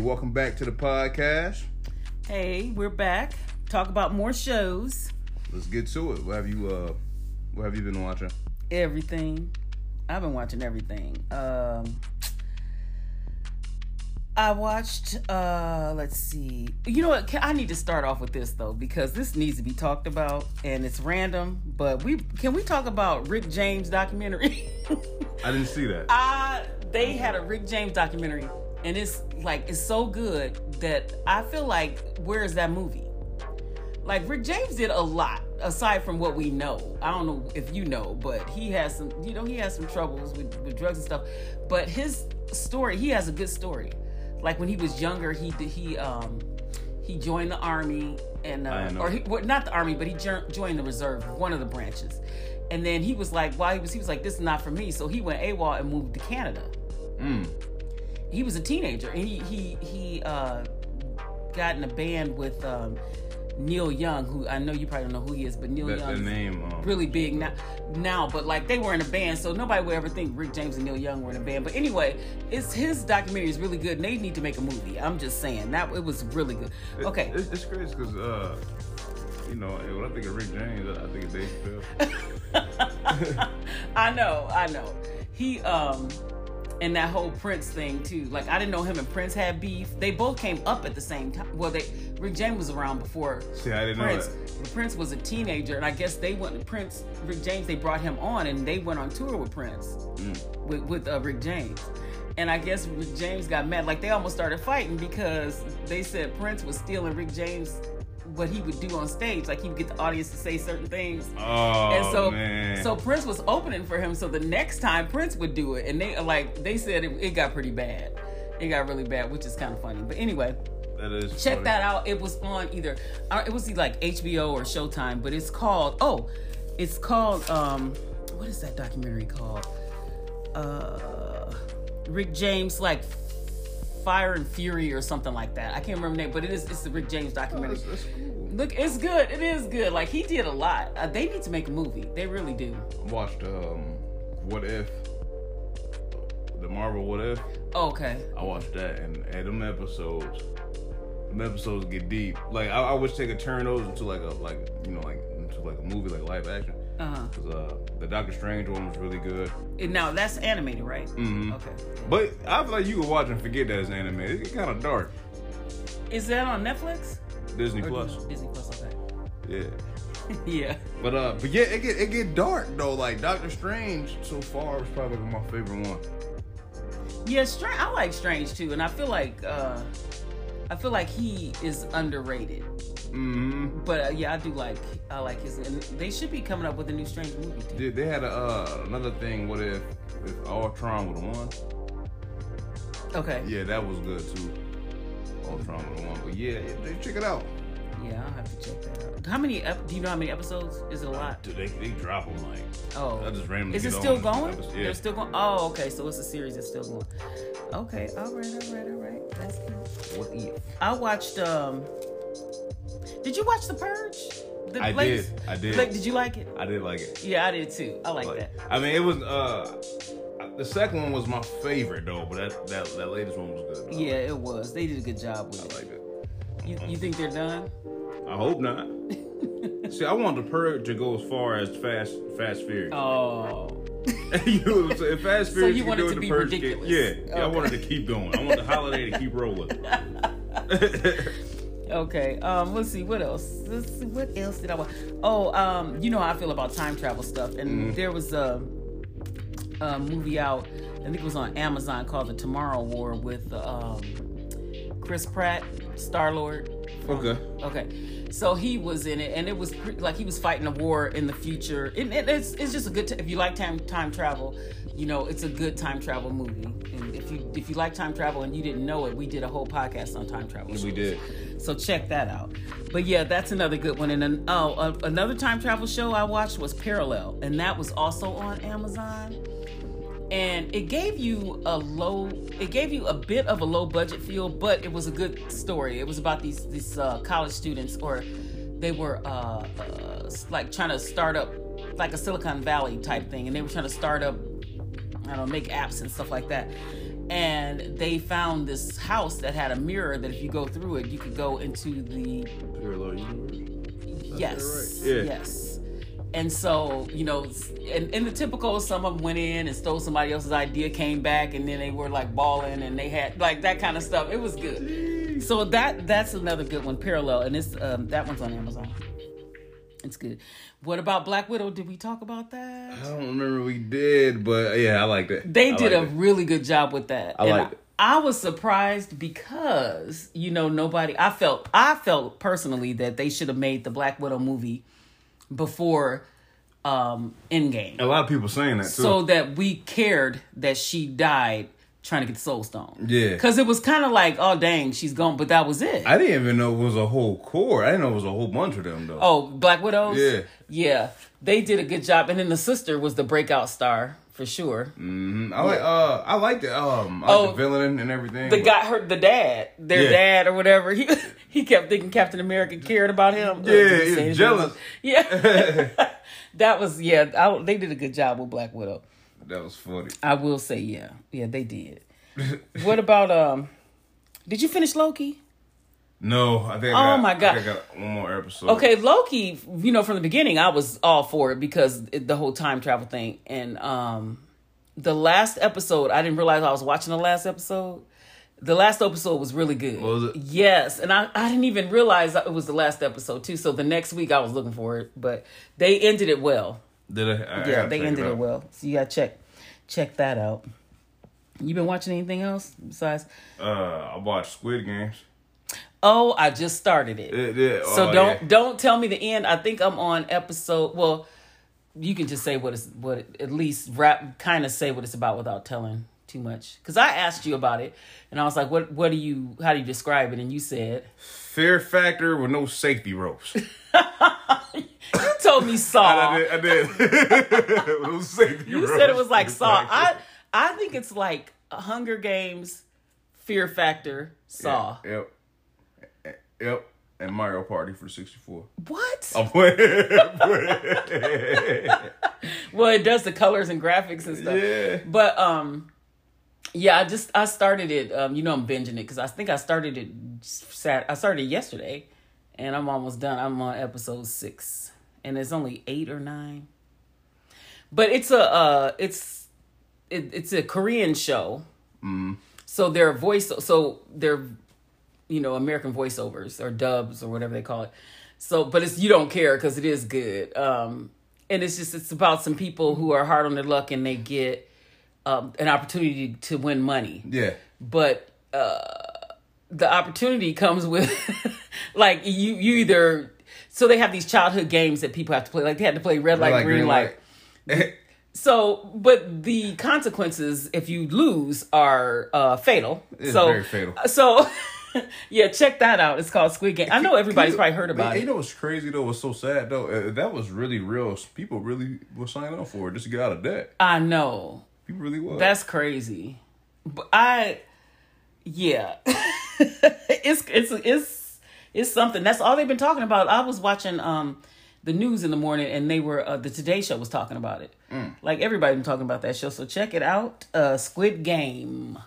Welcome back to the podcast. Hey, we're back. Talk about more shows. Let's get to it. What have you been watching? Everything. I've been watching everything. I watched, let's see. You know what? I need to start off with this, though, because this needs to be talked about, and it's random, but can we talk about Rick James documentary? I didn't see that. They had a Rick James documentary, and it's so good that I feel like, where is that movie? Like, Rick James did a lot, aside from what we know. I don't know if you know, but he has some troubles with drugs and stuff. But his story, he has a good story. Like, when he was younger, he joined the army, and not the army, but he joined the reserve, one of the branches. And then he was like, he was like, this is not for me. So he went AWOL and moved to Canada. Mm. He was a teenager, and he got in a band with Neil Young, who I know you probably don't know who he is, but Neil Young's really big now, but like, they were in a band, so nobody would ever think Rick James and Neil Young were in a band. But anyway, his documentary is really good, and they need to make a movie. I'm just saying that it was really good. Okay, it's crazy because when I think of Rick James, I think of Dave Chappelle. I know. He and that whole Prince thing too. Like, I didn't know him and Prince had beef. They both came up at the same time. Well, Rick James was around before. See, I didn't Prince. Know that. Prince was a teenager, and I guess they went to Prince. Rick James, they brought him on, and they went on tour with Prince, with Rick James. And I guess Rick James got mad. Like, they almost started fighting because they said Prince was stealing Rick James, what he would do on stage. Like, he would get the audience to say certain things. Oh, and so Prince was opening for him, so the next time Prince would do it, and they said it got pretty bad. It got really bad, which is kind of funny. But anyway, that is check funny. That out. It was on either HBO or Showtime, but it's called what is that documentary called? Rick James, like, Fire and Fury or something like that. I can't remember the name, but it's the Rick James documentary. Oh, that's cool. Look, it's good. It is good. Like, he did a lot. They need to make a movie. They really do. I watched What If, the Marvel What If. Okay. I watched that, and them episodes get deep. Like, I wish they could turn those into into a movie, like live action. Uh-huh. Because the Doctor Strange one was really good. Now, that's animated, right? Mm-hmm. Okay. But I feel like you can watch and forget that it's animated. It's kind of dark. Is that on Netflix? Disney Plus, okay. Yeah. Yeah. But yeah, it get dark, though. Like, Doctor Strange, so far, is probably my favorite one. Yeah, I like Strange, too. And I feel like he is underrated. Mm-hmm. But yeah, I like his, and they should be coming up with a new Strange movie too. Dude, they had another thing. What if Ultron would have won? Okay. Yeah, that was good too. Ultron would have won, but yeah, check it out. Yeah, I'll have to check that out. Do you know how many episodes? Is it a lot? Dude, they drop them like. Oh. I just randomly. Is it still going? Yeah. They're still going. Oh, okay. So it's a series that's still going. Okay. All right. That's good. What if? I watched Did you watch The Purge? I did. Like, did you like it? I did like it. Yeah, I did too. I like that. I mean, it was the second one was my favorite though, but that latest one was good. Yeah, it was. They did a good job with it. I like it. You think they're done? I hope not. See, I want The Purge to go as far as Fast Furious. Oh. You know what I'm saying? Fast Furious. So you want it to be ridiculous? Yeah. Okay. I wanted to keep going. I want the holiday to keep rolling. Okay, let's see, what else? What else did I watch? Oh, you know how I feel about time travel stuff. And there was a movie out, I think it was on Amazon, called The Tomorrow War with Chris Pratt, Star-Lord. Okay. So he was in it, and it was like he was fighting a war in the future. It's just a good, if you like time travel, you know, it's a good time travel movie. And if you like time travel and you didn't know it, we did a whole podcast on time travel. Yes, we did. So check that out. But yeah, that's another good one. And another time travel show I watched was Parallel, and that was also on Amazon. And it gave you a bit of a low budget feel, but it was a good story. It was about these college students, or they were like trying to start up like a Silicon Valley type thing, and they were trying to start up, I don't know, make apps and stuff like that. and they found this house that had a mirror that if you go through it, you could go into the parallel universe. Yes. Right. Yeah. Yes. And so, you know, and the typical, some of them went in and stole somebody else's idea, came back, and then they were like balling, and they had like that kind of stuff. It was good. So that's another good one, Parallel, and it's that one's on Amazon. It's good. What about Black Widow? Did we talk about that? I don't remember we did, but yeah, I liked it. They did a really good job with that. I liked it. I was surprised because, you know, nobody... I felt personally that they should have made the Black Widow movie before Endgame. A lot of people saying that, too. So that we cared that she died trying to get the Soul Stone. Yeah. Because it was kind of like, oh, dang, she's gone, but that was it. I didn't even know it was a whole core. I didn't know it was a whole bunch of them, though. Oh, Black Widows? Yeah. Yeah. They did a good job. And then the sister was the breakout star, for sure. Mm-hmm. I liked it. The villain and everything. The dad or whatever. He kept thinking Captain America cared about him. Yeah, he was jealous. Yeah. They did a good job with Black Widow. That was funny. I will say, yeah. Yeah, they did. What about, did you finish Loki? No, I think I got one more episode. Okay, Loki, you know, from the beginning, I was all for it because the whole time travel thing. And the last episode, I didn't realize I was watching the last episode. The last episode was really good. What was it? Yes, and I didn't even realize it was the last episode, too. So the next week, I was looking for it. But they ended it well. They ended it well. So you gotta check that out. You been watching anything else besides? I watched Squid Games. Oh, I just started it. So don't tell me the end. I think I'm on episode. Well, you can just say at least wrap, kind of say what it's about without telling too much. Because I asked you about it, and I was like, how do you describe it? And you said Fear Factor with no safety ropes. You told me Saw. I did. No safety ropes. You said it was like Saw. I think it's like Hunger Games, Fear Factor, Saw. Yep. And Mario Party for 64. What? I'm playing. Well, it does the colors and graphics and stuff. Yeah. But, I started it. You know, I'm binging it because I think I started it. I started it yesterday. And I'm almost done. I'm on episode 6, and it's only 8 or 9. But it's a Korean show. Mm. So they're you know, American voiceovers or dubs or whatever they call it. So, but it's, you don't care because it is good. And it's about some people who are hard on their luck and they get an opportunity to win money. Yeah. But the opportunity comes with. Like, you either... So they have these childhood games that people have to play. Like, they had to play red light, green light. So, but the consequences, if you lose, are fatal. It's very fatal. So, yeah, check that out. It's called Squid Game. I know everybody's probably heard about it. You know what's crazy, though? What's so sad, though? That was really real. People really were signing up for it just to get out of debt. I know. People really were. That's crazy. But yeah. It's something. That's all they've been talking about. I was watching the news in the morning, and they were the Today Show was talking about it. Mm. Like, everybody's been talking about that show. So check it out. Squid Game.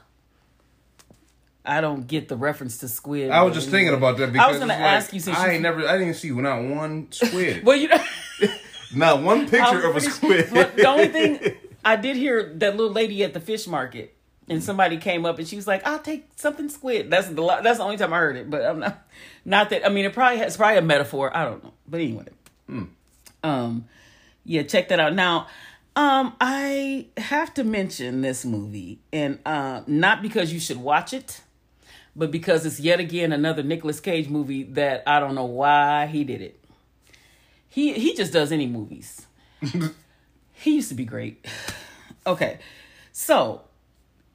I don't get the reference to squid. I was just thinking about that because I was going to ask you. Since I didn't see not one squid. Well, you know, not one picture of a squid. The only thing I did hear, that little lady at the fish market. And somebody came up and she was like, "I'll take something squid." That's the only time I heard it, but I'm not that. I mean, it's probably a metaphor. I don't know, but anyway, yeah, check that out. Now, I have to mention this movie, and not because you should watch it, but because it's yet again another Nicolas Cage movie that I don't know why he did it. He just does any movies. He used to be great. Okay, so.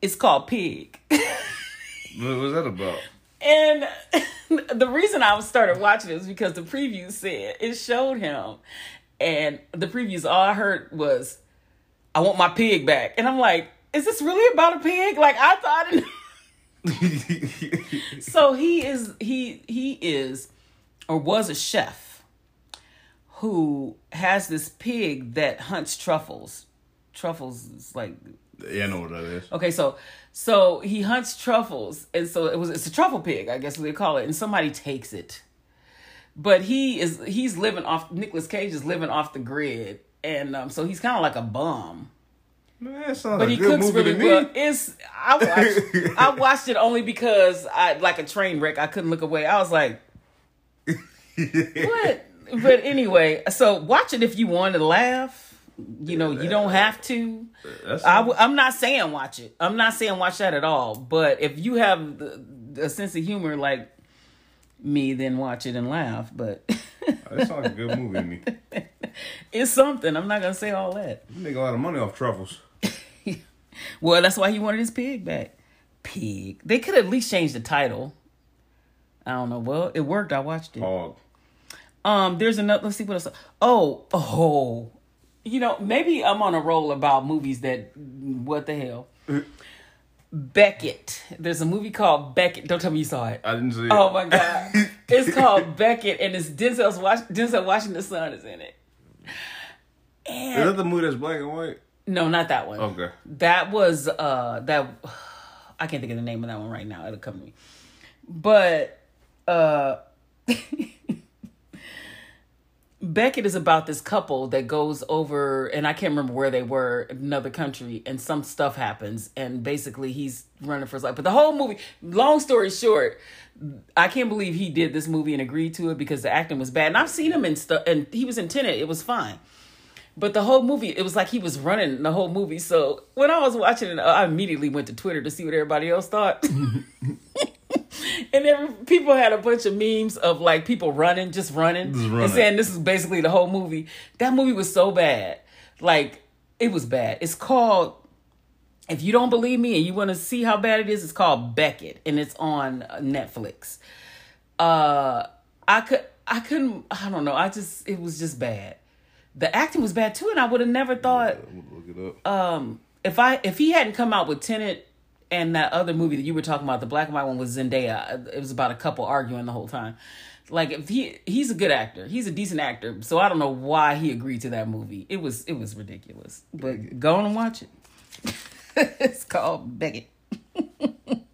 It's called Pig. What was that about? And the reason I started watching it was because the preview said, it showed him. And the previews, all I heard was, "I want my pig back." And I'm like, is this really about a pig? Like, I thought it. So he is, or was a chef who has this pig that hunts truffles. Truffles is like Yeah, I know what that is. Okay, so he hunts truffles, and so it's a truffle pig, I guess what they call it, and somebody takes it. But he's living off, Nicolas Cage is living off the grid, and so he's kind of like a bum. Man, that sounds like a good movie to me. But he cooks really well. I watched it only because I, like a train wreck, I couldn't look away. I was like, what? But anyway, so watch it if you want to laugh. You know, you don't have to. I'm not saying watch it. I'm not saying watch that at all. But if you have a sense of humor like me, then watch it and laugh. But that sounds like a good movie to me. It's something. I'm not going to say all that. You make a lot of money off truffles. Well, that's why he wanted his pig back. Pig. They could at least change the title. I don't know. Well, it worked. I watched it. Hog. There's another. Let's see what else. Oh. You know, maybe I'm on a roll about movies that, what the hell. Beckett. There's a movie called Beckett. Don't tell me you saw it. I didn't see it. Oh, my God. It's called Beckett, and it's Denzel Washington's son is in it. And, is that the movie that's black and white? No, not that one. Okay. That was, I can't think of the name of that one right now. It'll come to me. But, Beckett is about this couple that goes over, and I can't remember where they were, another country, and some stuff happens, and basically he's running for his life. But the whole movie, long story short, I can't believe he did this movie and agreed to it because the acting was bad. And I've seen him in stuff, and he was in Tenet, it was fine. But the whole movie, it was like he was running the whole movie. So when I was watching it, I immediately went to Twitter to see what everybody else thought. And people had a bunch of memes of like people running, just running, and saying this is basically the whole movie. That movie was so bad. Like, it was bad. It's called, if you don't believe me and you want to see how bad it is, it's called Beckett, and it's on Netflix. It was just bad. The acting was bad too, and I would have never thought. Look it up. If he hadn't come out with Tenet. And that other movie that you were talking about, the black and white one with Zendaya, it was about a couple arguing the whole time. Like, if he's a good actor. He's a decent actor. So I don't know why he agreed to that movie. It was ridiculous. But go on and watch it. It's called Beckett.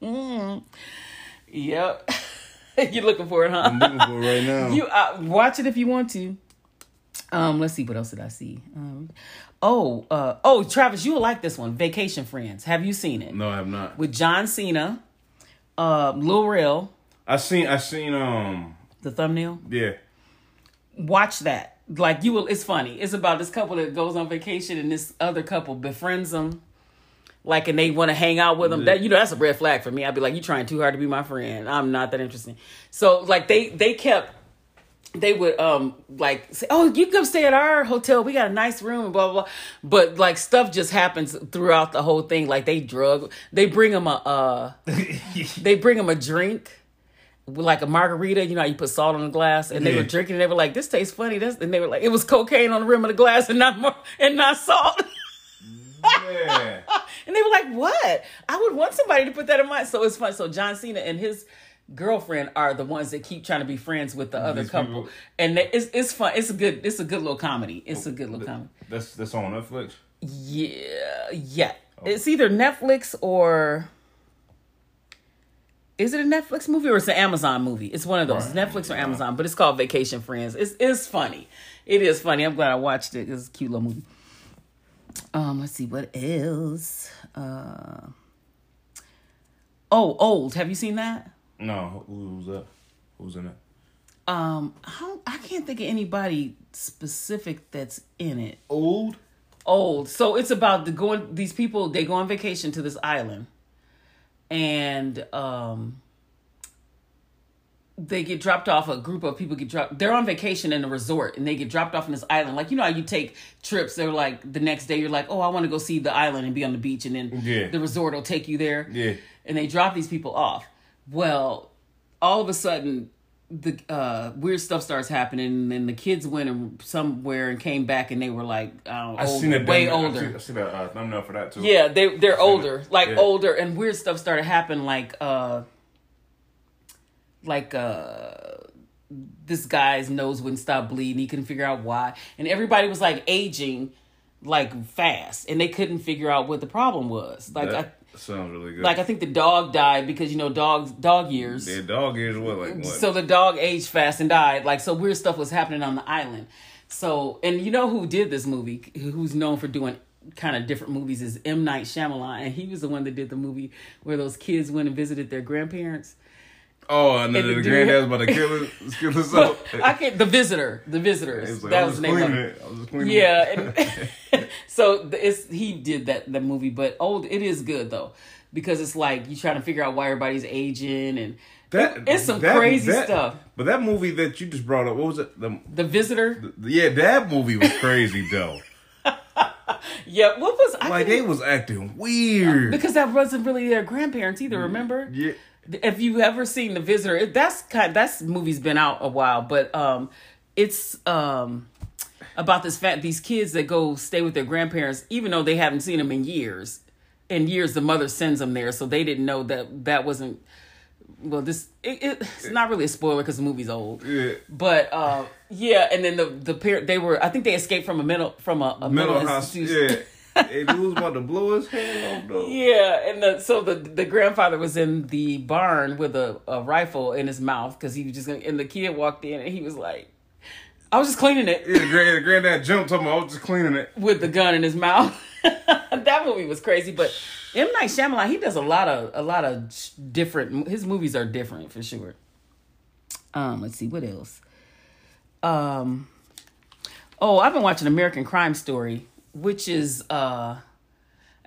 Yep. You're looking for it, huh? I'm looking for it right now. You watch it if you want to. Let's see. What else did I see? Travis, you will like this one. Vacation Friends. Have you seen it? No, I have not. With John Cena, Lil Rel. I seen the thumbnail. Yeah. Watch that. Like, you will. It's funny. It's about this couple that goes on vacation and this other couple befriends them. Like, and they want to hang out with them. That, you know, that's a red flag for me. I'd be like, you're trying too hard to be my friend. I'm not that interesting. So like they kept. They would like say, oh, you come stay at our hotel. We got a nice room, blah, blah, blah. But like stuff just happens throughout the whole thing. Like they bring them a drink, like a margarita. You know how you put salt on the glass, and they were drinking, and they were like, this tastes funny. And they were like, it was cocaine on the rim of the glass and not salt. Yeah. And they were like, what? I would want somebody to put that in mind. So it's fun. So John Cena and his girlfriend are the ones that keep trying to be friends with the other couple, and it's fun. It's a good little comedy. It's a good little comedy. That's on Netflix. Yeah. Oh. It's either Netflix or is it a Netflix movie or it's an Amazon movie? It's one of those, right. Netflix or Amazon, but it's called Vacation Friends. It's funny. It is funny. I'm glad I watched it. It's a cute little movie. Let's see what else. Old. Have you seen that? No, who's that? Who's in it? I can't think of anybody specific that's in it. Old. So it's about these people. They go on vacation to this island, and they get dropped off. A group of people get dropped. They're on vacation in a resort, and they get dropped off on this island. Like, you know how you take trips. They're like, the next day you're like, oh, I want to go see the island and be on the beach, and then the resort will take you there. Yeah, and they drop these people off. Well, all of a sudden, the weird stuff starts happening, and then the kids went somewhere and came back, and they were like, older. I've seen that thumbnail for that too. Yeah, they're older, older, and weird stuff started happening, this guy's nose wouldn't stop bleeding. He couldn't figure out why, and everybody was like aging. like fast, and they couldn't figure out what the problem was. Like, that sounds really good. Like, I think the dog died because, you know, dog years. Yeah, dog years were like what? So the dog aged fast and died. Like, so weird stuff was happening on the island. So, and you know who did this movie, who's known for doing kind of different movies, is M. Night Shyamalan. And he was the one that did the movie where those kids went and visited their grandparents. Oh, and then the granddad's about to kill himself. I can't. The Visitor. The Visitors. Like, that was the name of it. Yeah. And, so he did that movie. But Old, it is good, though. Because it's like you're trying to figure out why everybody's aging. And it's some crazy stuff. But that movie that you just brought up, what was it? The Visitor? Yeah, that movie was crazy, though. Yeah, what was... they was acting weird. Because that wasn't really their grandparents either, remember? Yeah. If you've ever seen The Visitor, that's movie's been out a while, but it's about these kids that go stay with their grandparents, even though they haven't seen them in years. In years, the mother sends them there, so they didn't know that wasn't. Well, it's not really a spoiler because the movie's old. Yeah. But yeah, and then the parent, they escaped from a mental institution. Yeah. And he was about to blow his head off, though. Yeah, and so the grandfather was in the barn with a rifle in his mouth because he was just and the kid walked in and he was like, "I was just cleaning it." Yeah, the granddad jumped on him. "I was just cleaning it," with the gun in his mouth. That movie was crazy, but M. Night Shyamalan, he does a lot of different. His movies are different for sure. Let's see what else. I've been watching American Crime Story. Which is, and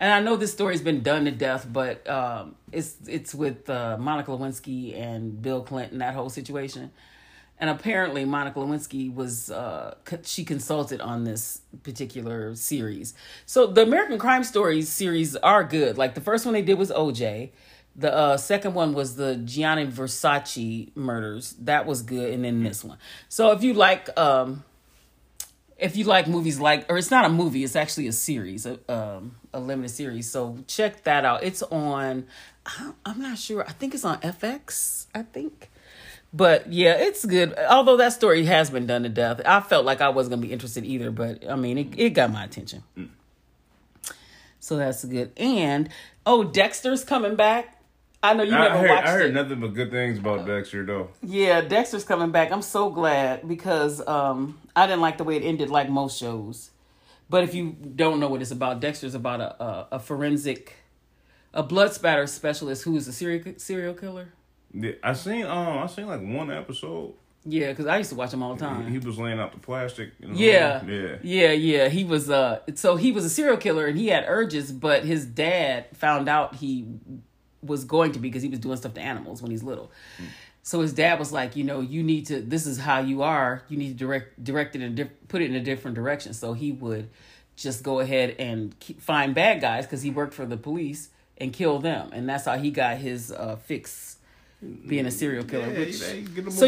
I know this story's been done to death, but it's with Monica Lewinsky and Bill Clinton, that whole situation. And apparently Monica Lewinsky was, she consulted on this particular series. So the American Crime Story series are good. Like the first one they did was OJ. The second one was the Gianni Versace murders. That was good. And then this one. So if you like... If you like movies or it's not a movie, it's actually a series, a limited series. So check that out. It's on, I'm not sure. I think it's on FX, I think. But yeah, it's good. Although that story has been done to death. I felt like I wasn't going to be interested either, but I mean, it got my attention. Mm. So that's good. And, Dexter's coming back. I know you never watched it. I heard nothing but good things about Dexter, though. Yeah, Dexter's coming back. I'm so glad because I didn't like the way it ended, like most shows. But if you don't know what it's about, Dexter's about a blood spatter specialist who is a serial killer. Yeah, I seen like one episode. Yeah, because I used to watch him all the time. He was laying out the plastic. You know, yeah. He was he was a serial killer and he had urges, but his dad found out he was going to be because he was doing stuff to animals when he's little. Mm. So his dad was like, you know, you need to, this is how you are. You need to direct it and put it in a different direction. So he would just go ahead and find bad guys because he worked for the police and kill them. And that's how he got his fix being a serial killer. Yeah, which,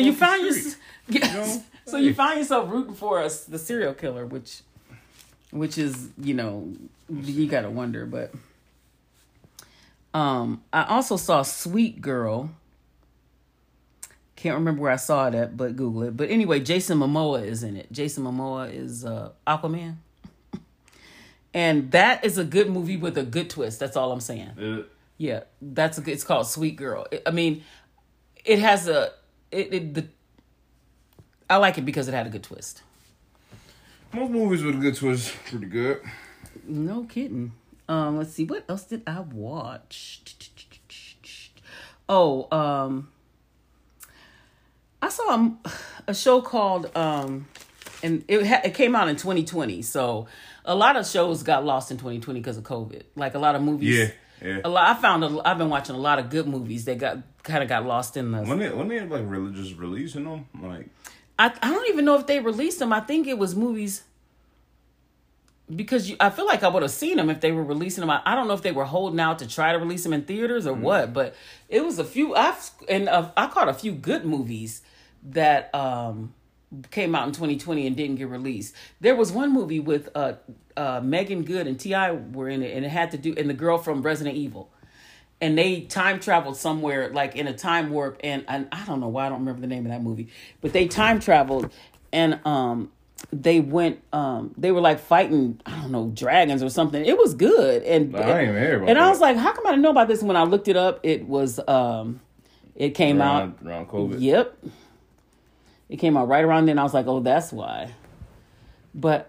you find yourself rooting for the serial killer, which is, you know, you got to wonder, but... I also saw Sweet Girl. Can't remember where I saw it at, but Google it. But anyway, Jason Momoa is in it. Jason Momoa is Aquaman. And that is a good movie with a good twist. That's all I'm saying. Yeah, it's called Sweet Girl. It has I like it because it had a good twist. Most movies with a good twist are pretty good. No kidding. Let's see. What else did I watch? I saw a show called, and it came out in 2020. So a lot of shows got lost in 2020 because of COVID. Like a lot of movies. Yeah. I've been watching a lot of good movies that got lost in the. When they like really just releasing them, like. I don't even know if they released them. I think it was movies. Because I feel like I would have seen them if they were releasing them. I don't know if they were holding out to try to release them in theaters or what, but it was a few. I caught a few good movies that came out in 2020 and didn't get released. There was one movie with Megan Good and T.I. were in it, and it had to do and the girl from Resident Evil, and they time traveled somewhere like in a time warp, and I don't know why I don't remember the name of that movie, but they time traveled and they went, they were like fighting, I don't know, dragons or something. It was good. And I ain't heard about that. I was like, how come I didn't know about this? When I looked it up, it was, it came out around COVID. Yep. It came out right around then. I was like, oh, that's why. But,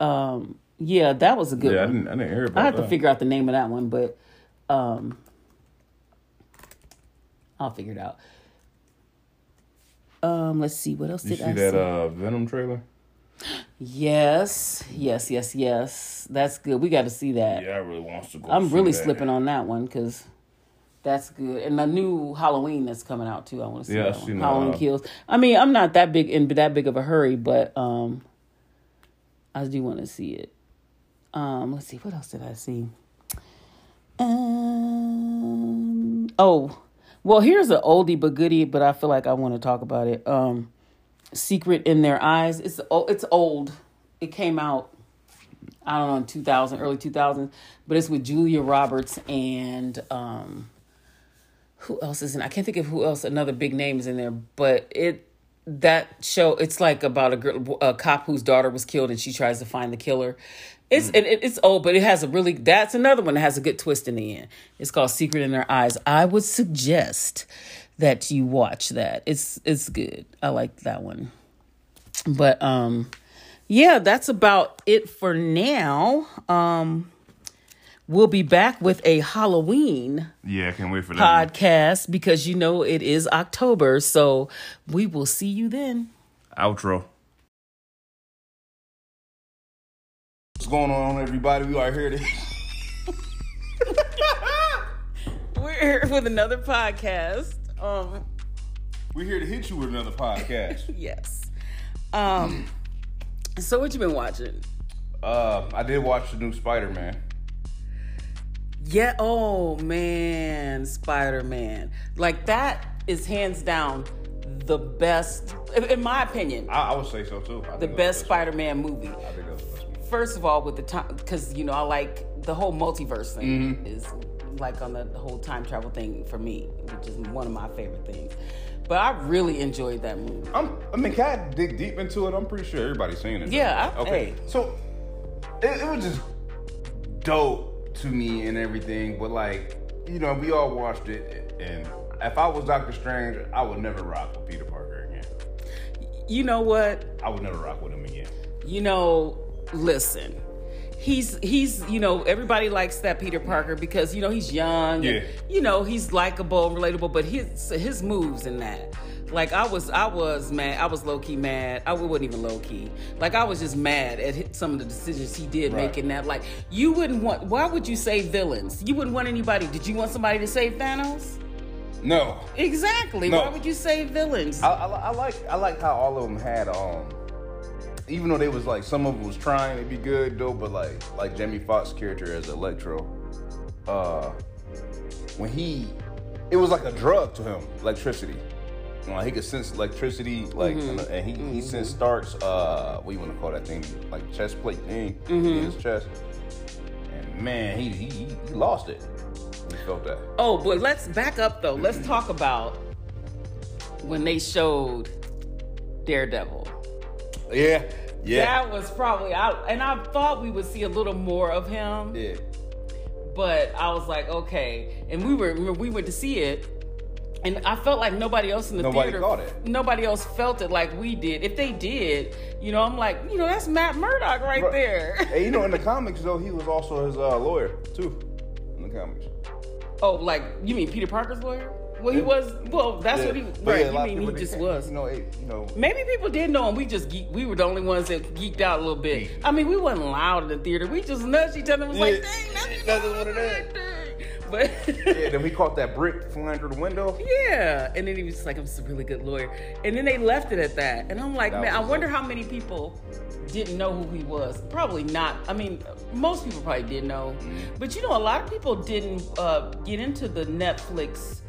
yeah, that was a good one. I didn't hear about that. I have to figure out the name of that one, but, I'll figure it out. Let's see. What else did I see? You see that Venom trailer? Yes. That's good. We got to see that. Yeah, I really want to go. I'm really slipping on that one because that's good. And the new Halloween that's coming out too. I want to see that one. Halloween Kills. I mean, I'm not that big in that big of a hurry, but I do want to see it. Let's see. What else did I see? Well, here's an oldie but goodie, but I feel like I want to talk about it. Secret in Their Eyes. It's old. It came out, I don't know, in 2000, early 2000s. But it's with Julia Roberts and who else is in? I can't think of who else. Another big name is in there. But that show, it's like about a girl, a cop whose daughter was killed, and she tries to find the killer. It's old, but it has that's another one that has a good twist in the end. It's called Secret in Their Eyes. I would suggest that you watch that. It's good. I like that one. But, yeah, that's about it for now. We'll be back with a Halloween I can't wait for that podcast because, you know, it is October. So we will see you then. Outro. What's going on, everybody? We are here We're here with another podcast. We're here to hit you with another podcast. Yes. So what you been watching? I did watch the new Spider-Man. Yeah. Oh, man. Spider-Man. Like, that is hands down the best, in my opinion. I would say so, too. The best Spider-Man movie. I think that's the best. First of all, with the time, because, you know, I like the whole multiverse thing is like on the whole time travel thing for me, which is one of my favorite things. But I really enjoyed that movie. Can I dig deep into it? I'm pretty sure everybody's seen it. Yeah. So it was just dope to me and everything. But, like, you know, we all watched it. And if I was Doctor Strange, I would never rock with Peter Parker again. You know what? I would never rock with him again. You know... Listen, he's you know, everybody likes that Peter Parker because, you know, he's young, and, you know, he's likable, relatable, but his moves in that, like, I was mad. I was low-key mad. I wasn't even low-key. Like, I was just mad at some of the decisions he did making that. Like, you wouldn't want, why would you save villains? You wouldn't want anybody. Did you want somebody to save Thanos? No. Exactly. No. Why would you save villains? I like how all of them had, even though they was like, some of them was trying to be good though, but like Jamie Foxx's character as Electro, it was like a drug to him, electricity. You know, he could sense electricity, like, and he sensed Stark's, what you want to call that thing, like chest plate thing in his chest. And man, he lost it. He felt that. Oh, but let's back up though. Let's talk about when they showed Daredevil. Yeah. That was probably I thought we would see a little more of him. Yeah. But I was like, okay. And we went to see it, and I felt like nobody else in the theater caught it. Nobody else felt it like we did. If they did, you know, I'm like, you know, that's Matt Murdock right there. And you know, in the comics though, he was also his lawyer too. In the comics. Oh, like, you mean Peter Parker's lawyer? Well, he was. Well, that's what he. Right. Yeah, you mean he just was. You know. Maybe people did know him. We were the only ones that geeked out a little bit. I mean, we wasn't loud in the theater. We just nudged each other and was like, dang, that's what it is. But then we caught that brick flying through the window. Yeah. And then he was just like, I'm just a really good lawyer. And then they left it at that. And I'm like, man, I wonder how many people didn't know who he was. Probably not. I mean, most people probably did know. But, you know, a lot of people didn't get into the Netflix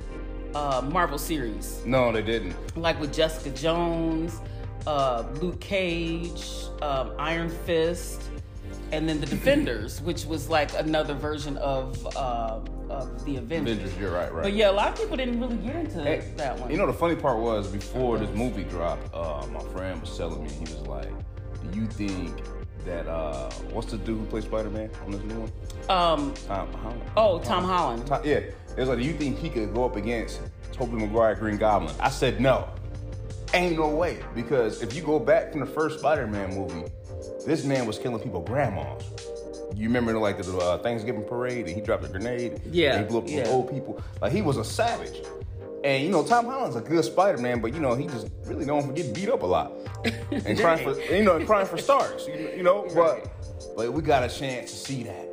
Marvel series. No, they didn't. Like with Jessica Jones, Luke Cage, Iron Fist, and then The Defenders, which was like another version of the Avengers. You're right. But yeah, a lot of people didn't really get into that one. You know, the funny part was, before this movie dropped, my friend was telling me, he was like, you think that what's the dude who plays Spider-Man on this new one? Tom Holland. It was like, do you think he could go up against Tobey Maguire, Green Goblin? I said no. Ain't no way, because if you go back from the first Spider-Man movie, this man was killing people grandmas. You remember like the Thanksgiving parade, and he dropped a grenade, and he blew up some old people. Like, he was a savage. And, you know, Tom Holland's a good Spider-Man, but, you know, he just really don't get beat up a lot. And crying for stars, you know? Right. But we got a chance to see that,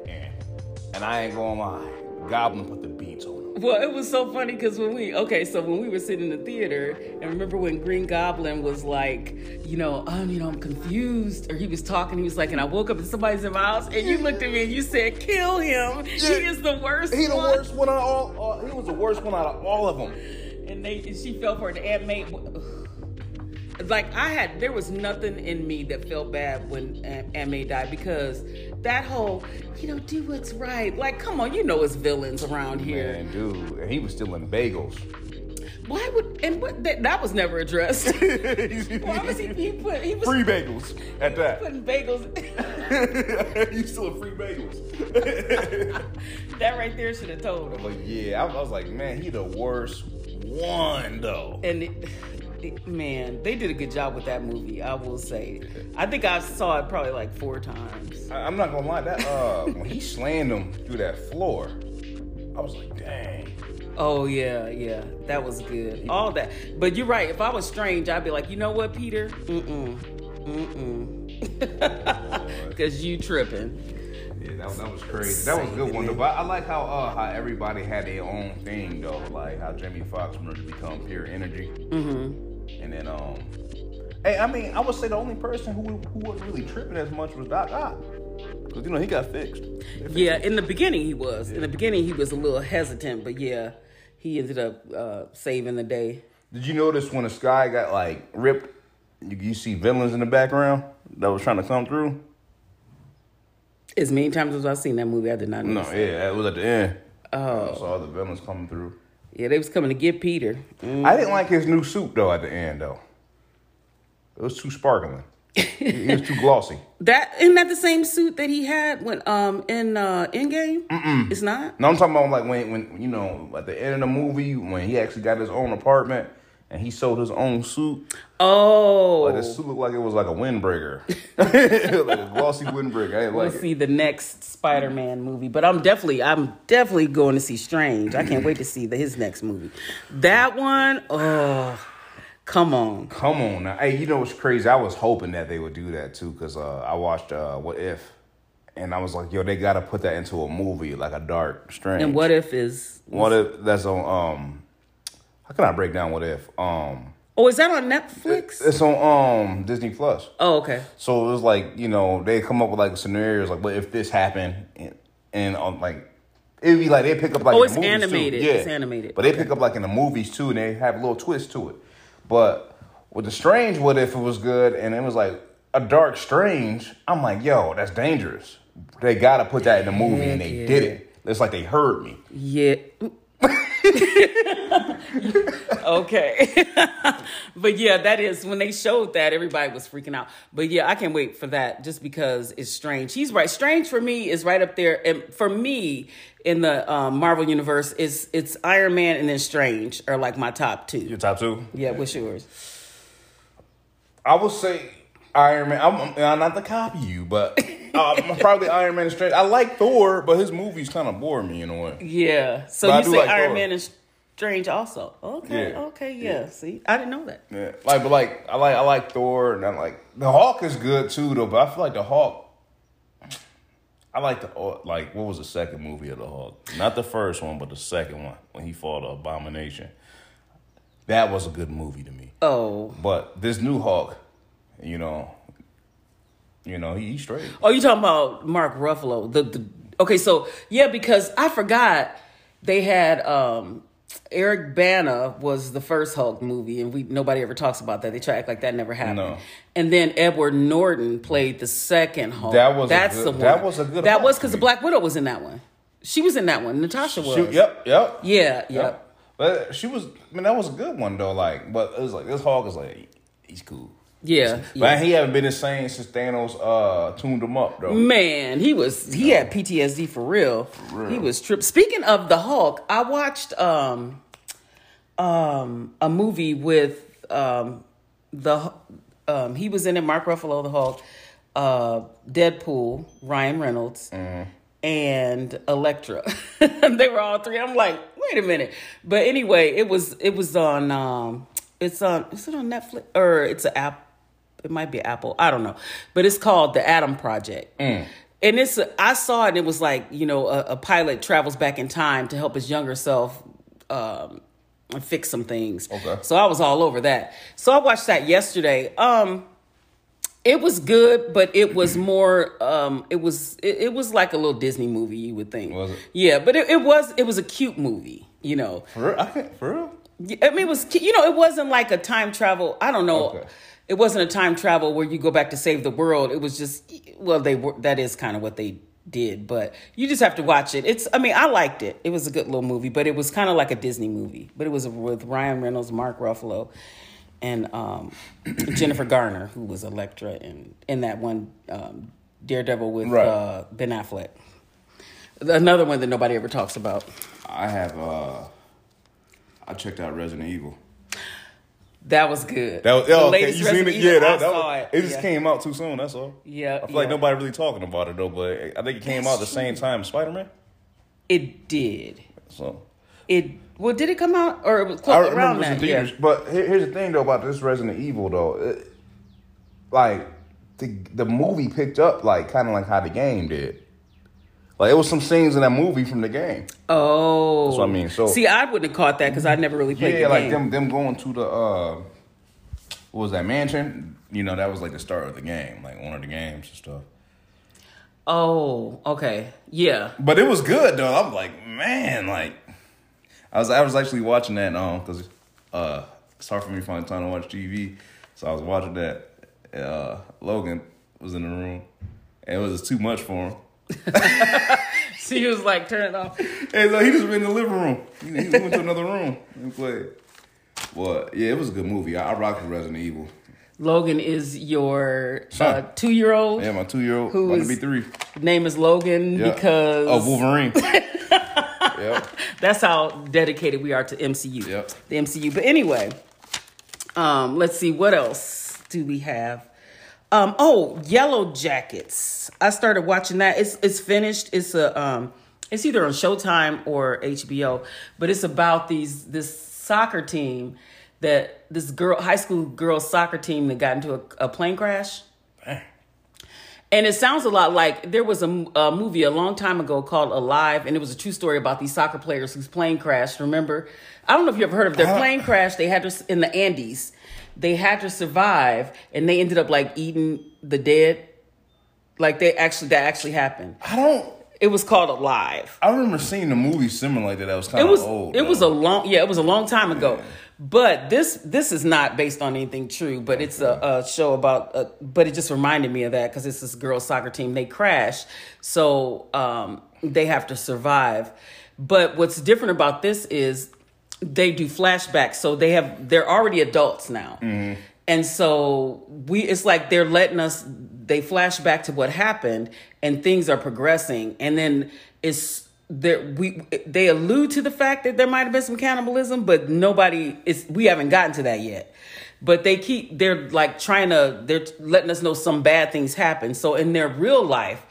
and I ain't gonna lie. Goblin put the beats on him. Well, it was so funny because when we were sitting in the theater, and remember when Green Goblin was like, I'm confused, or he was talking, he was like, and I woke up and somebody's in my house, and you looked at me and you said, kill him. Yeah. He is the worst. He the worst one out of all. He was the worst one out of all of them. And she fell for it. The Aunt May. Like there was nothing in me that felt bad when Aunt May died, because that whole, do what's right. Like, come on, it's villains around here. Man, dude, and he was stealing bagels. Why would, and what, that was never addressed. Why was he was free bagels at that. Putting bagels. He's stealing free bagels. That right there should have told him. But yeah, I was like, man, he the worst one though. And man, they did a good job with that movie, I will say. I think I saw it probably like 4 times. I'm not gonna lie, that when he slammed him through that floor, I was like, dang. Oh yeah, that was good. All that, but you're right. If I was Strange, I'd be like, you know what, Peter? Because you tripping. Yeah, that was crazy. That was a good one though. But I like how everybody had their own thing though. Like how Jamie Foxx wanted to become pure energy. Mm-hmm. And then, I would say the only person who wasn't really tripping as much was Doc Ock. Because, he got fixed. Yeah, in the beginning he was. Yeah. In the beginning he was a little hesitant, but yeah, he ended up saving the day. Did you notice when the sky got, like, ripped, you see villains in the background that was trying to come through? As many times as I've seen that movie, I did not notice. No, yeah, it was at the end. Oh. I saw the villains coming through. Yeah, they was coming to get Peter. Mm. I didn't like his new suit, though, at the end, though. It was too sparkling. It was too glossy. Isn't that the same suit that he had when in Endgame? Mm-mm. It's not? No, I'm talking about, like, when at the end of the movie, when he actually got his own apartment, and he sold his own suit. Oh. Like, the suit looked like it was like a windbreaker. Like a glossy windbreaker. I didn't like it. We'll see the next Spider-Man movie. But I'm definitely going to see Strange. I can't wait to see his next movie. That one, come on. Now. Hey, what's crazy? I was hoping that they would do that, too, because I watched What If? And I was like, yo, they got to put that into a movie, like a dark Strange. And What If is... What If, that's on... How can I break down What If? Is that on Netflix? It's on Disney Plus. Oh, okay. So it was like, they come up with like scenarios like, what if this happened? And like, it'd be like they pick up like in the movies animated. Too. Yeah. It's animated. But they pick up like in the movies too, and they have a little twist to it. But with the Strange What If, it was good, and it was like a dark Strange. I'm like, yo, that's dangerous. They gotta put that in the movie, and they did it. It's like they heard me. Yeah. Okay. But yeah, that is when they showed that, everybody was freaking out. But yeah, I can't wait for that, just because it's Strange. He's right. Strange for me is right up there, and for me in the Marvel universe is it's Iron Man and then Strange are like my top two. Your top two? Yeah, what's yours? I would say Iron Man. I'm not to copy you, but probably Iron Man and Strange. I like Thor, but his movies kind of bore me in a way. Yeah. So but you say like Iron Thor. Man and Strange also. Okay. Yeah. Okay. Yeah. See, I didn't know that. Yeah. I like Thor, and I like the Hulk is good too though. But I feel like the Hulk. I like what was the second movie of the Hulk? Not the first one, but the second one when he fought the Abomination. That was a good movie to me. Oh. But this new Hulk. He's straight. Oh, you talking about Mark Ruffalo? Okay, so yeah, because I forgot they had Eric Bana was the first Hulk movie, and nobody ever talks about that. They try to act like that never happened. No. And then Edward Norton played the second Hulk. That was a good. That Hulk was because the Black Widow was in that one. She was in that one. Natasha was. Yep. Yeah. But that was a good one though. Like, but it was like this Hulk is like he's cool. Yeah. But he haven't been the same since Thanos tuned him up, though. Man, he had PTSD for real. He was tripped. Speaking of the Hulk, I watched a movie with he was in it, Mark Ruffalo, the Hulk, Deadpool, Ryan Reynolds, and Elektra. They were all three. I'm like, wait a minute. But anyway, it was on is it on Netflix or it's an app? It might be Apple. I don't know. But it's called The Atom Project. And I saw it and it was like, you know, a pilot travels back in time to help his younger self fix some things. Okay. So I was all over that. So I watched that yesterday. It was good, but it was more it was like a little Disney movie, you would think. Was it? Yeah, but it was a cute movie, you know. For real? I mean, it was, you know, it wasn't like a time travel. I don't know. Okay. It wasn't a time travel where you go back to save the world. It was just, well, that is kind of what they did, but you just have to watch it. It's, I mean, I liked it. It was a good little movie, but it was kind of like a Disney movie, but it was with Ryan Reynolds, Mark Ruffalo, and Jennifer Garner, who was Elektra in that one Daredevil with Ben Affleck. Another one that nobody ever talks about. I checked out Resident Evil. That was good. You seen it? Yeah, I saw it. It just came out too soon, that's all. Yeah. I feel like nobody really talking about it, though, but I think it came out the same time as Spider-Man. It did. So... did it come out or it was close around that? Yeah. But here's the thing though about this Resident Evil though, the movie picked up like kind of like how the game did. Like it was some scenes in that movie from the game. Oh, that's what I mean. So see, I wouldn't have caught that because I never really played. Yeah, the game. them going to the what was that mansion? You know, that was like the start of the game, like one of the games and stuff. Oh, okay, yeah. But it was good though. I'm like, man, like. I was actually watching that because it's hard for me to find time to watch TV, so I was watching that. Logan was in the room, and it was just too much for him. So he was like, "Turn it off." And so he just went in the living room. He went to another room and played. Well, yeah, it was a good movie. I rocked with Resident Evil. Logan is your 2-year-old. Yeah, my 2-year-old. Who is about to be 3. Name is Logan because of Wolverine. Yep. That's how dedicated we are to MCU. Yep. The MCU. But anyway, let's see. What else do we have? Yellow Jackets. I started watching that. It's finished. It's it's either on Showtime or HBO, but it's about this soccer team that this high school girl soccer team that got into a plane crash. Dang. And it sounds a lot like there was a movie a long time ago called Alive, and it was a true story about these soccer players whose plane crashed. Remember? I don't know if you ever heard of their plane crash. They had to, in the Andes, they had to survive, and they ended up like eating the dead. Like that actually happened. It was called Alive. I remember seeing a movie similar like that. That was kind of old. It was a long time ago. But this is not based on anything true, but it's a show about, but it just reminded me of that because it's this girls' soccer team. They crash, so they have to survive. But what's different about this is they do flashbacks, so they're already adults now. Mm-hmm. And so it's like they're letting us, they flash back to what happened and things are progressing. And then they allude to the fact that there might have been some cannibalism, but we haven't gotten to that yet. But they're letting us know some bad things happen. So in their real life,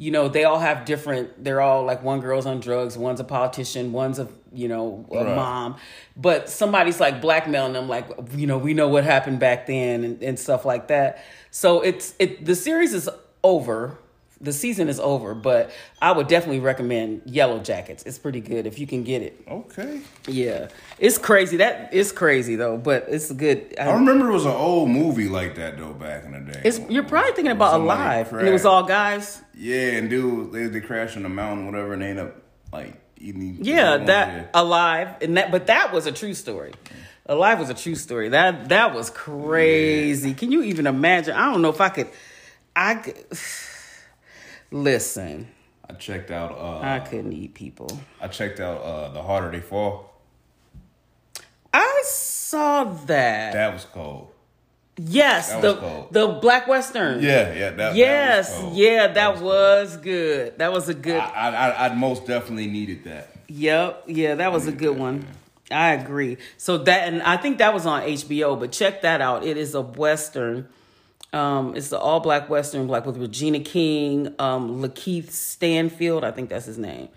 you know, they all have different, they're all like, one girl's on drugs, one's a politician, one's a, you know, a mom. But somebody's like blackmailing them, like, you know, we know what happened back then and stuff like that. So the series is over. The season is over, but I would definitely recommend Yellow Jackets. It's pretty good if you can get it. Okay. Yeah. It's crazy. That is crazy, though, but it's good. I remember it was an old movie like that, though, back in the day. You're probably thinking about Alive, and it was all guys. Yeah, and dude, they crashed on the mountain, whatever, and they end up, like, eating. Yeah, Alive. But that was a true story. Alive was a true story. That was crazy. Yeah. Can you even imagine? I don't know if I could... Listen. I checked out... I couldn't eat people. I checked out The Harder They Fall. I saw that. That was cold. Yes, the black western. Yeah. That was good. That was a good. I most definitely needed that. Yep. Yeah, that was a good one. Yeah. I agree. So that, and I think that was on HBO. But check that out. It is a western. It's the all black western, like with Regina King, Lakeith Stanfield. I think that's his name.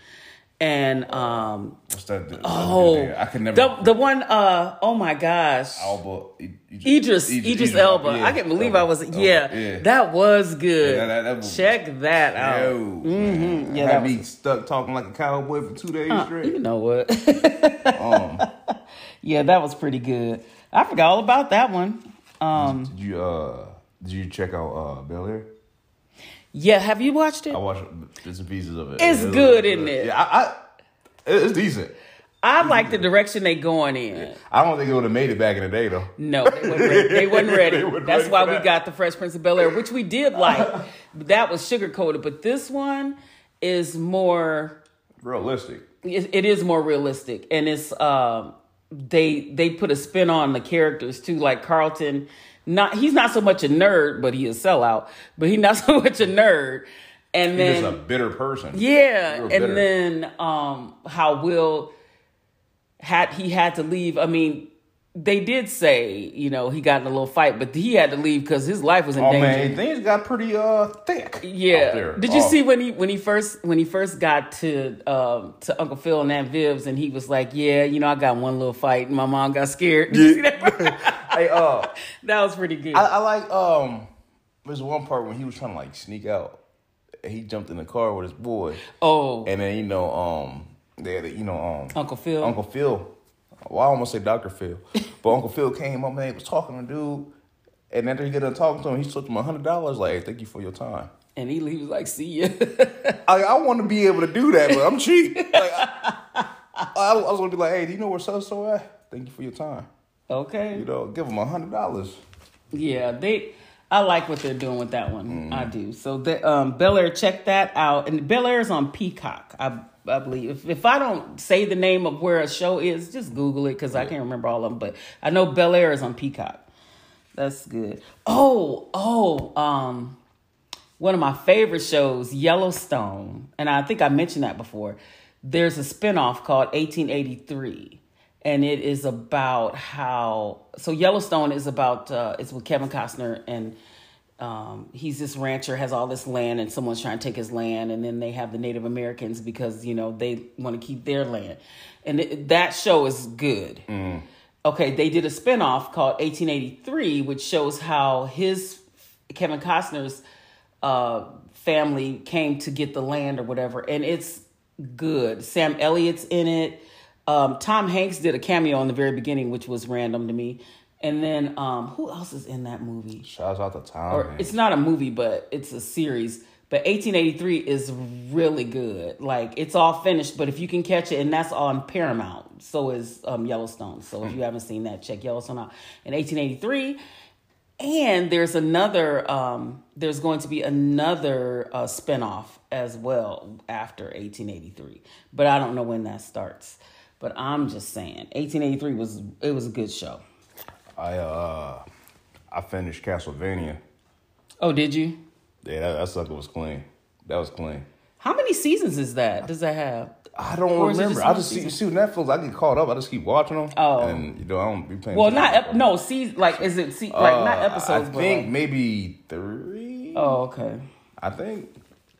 And what's that? I can never. The one. Oh my gosh. Alba. Idris Elba. Yeah, I can't believe I was. Yeah, that was good. Yeah, that was, check that out. Yo, mm-hmm. Yeah, had me stuck talking like a cowboy for 2 days straight. You know what? Yeah, that was pretty good. I forgot all about that one. Did you check out Bel Air? Yeah, have you watched it? I watched bits and pieces of it. It's good, isn't it? Yeah, it's decent. I like the direction they going in. I don't think it would have made it back in the day, though. No, they wasn't ready. That's why we got the Fresh Prince of Bel-Air, which we did like. That was sugar-coated, but this one is more... realistic. It is more realistic, and it's they put a spin on the characters, too, like Carlton... he's not so much a nerd, but he a sellout. But he's not so much a nerd, and then he's a bitter person. Yeah, then how Will had to leave. I mean, they did say he got in a little fight, but he had to leave because his life was in danger. Oh man, things got pretty thick. Yeah. Out there. Did you see when he first got to Uncle Phil and Aunt Viv's, and he was like, yeah, I got one little fight, and my mom got scared. Did you see that? Hey, that was pretty good. I like there's one part when he was trying to sneak out. He jumped in the car with his boy. Oh. And then they had Uncle Phil. Well, I almost say Dr. Phil. But Uncle Phil came up and he was talking to dude. And after he got done talking to him, he took him $100 like, hey, thank you for your time. And he was like, see ya. I want to be able to do that, but I'm cheap. I was going to be like, hey, do you know where so-so at? Thank you for your time. Okay. Give them $100. Yeah, I like what they're doing with that one. Mm. I do. So the Bel Air, check that out. And Bel Air is on Peacock, I believe. If I don't say the name of where a show is, just Google it because I can't remember all of them. But I know Bel Air is on Peacock. That's good. One of my favorite shows, Yellowstone, and I think I mentioned that before. There's a spinoff called 1883. And it is about Yellowstone is about, it's with Kevin Costner, and he's this rancher, has all this land, and someone's trying to take his land, and then they have the Native Americans because, they want to keep their land. And that show is good. Mm. Okay, they did a spinoff called 1883, which shows how Kevin Costner's family came to get the land or whatever, and it's good. Sam Elliott's in it. Tom Hanks did a cameo in the very beginning, which was random to me. And then who else is in that movie? Shouts out to Tom Hanks. It's not a movie, but it's a series. But 1883 is really good. It's all finished, but if you can catch it, and that's on Paramount. So is Yellowstone. So if you haven't seen that, check Yellowstone out. In 1883, and there's another, there's going to be another spinoff as well after 1883. But I don't know when that starts. But I'm just saying, 1883 was a good show. I finished Castlevania. Oh, did you? Yeah, that sucker was clean. That was clean. How many seasons is that? Does that have? I don't remember. I just see Netflix. I get caught up. I just keep watching them. Oh, and I don't be playing. Well, not no. See, is it not episodes? I think maybe three. Oh, okay. I think,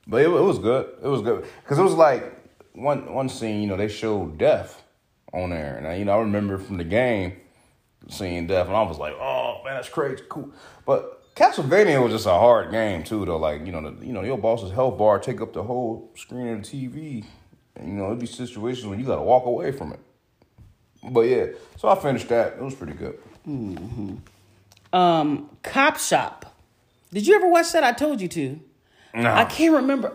but it was good. It was good because it was one scene. They showed death on there, and I remember from the game seeing death, and I was like, "Oh man, that's crazy, cool." But Castlevania was just a hard game too, though. Your boss's health bar take up the whole screen of the TV, and it'd be situations when you gotta walk away from it. But yeah, so I finished that. It was pretty good. Mm-hmm. Cop Shop. Did you ever watch that? I told you to. No. I can't remember.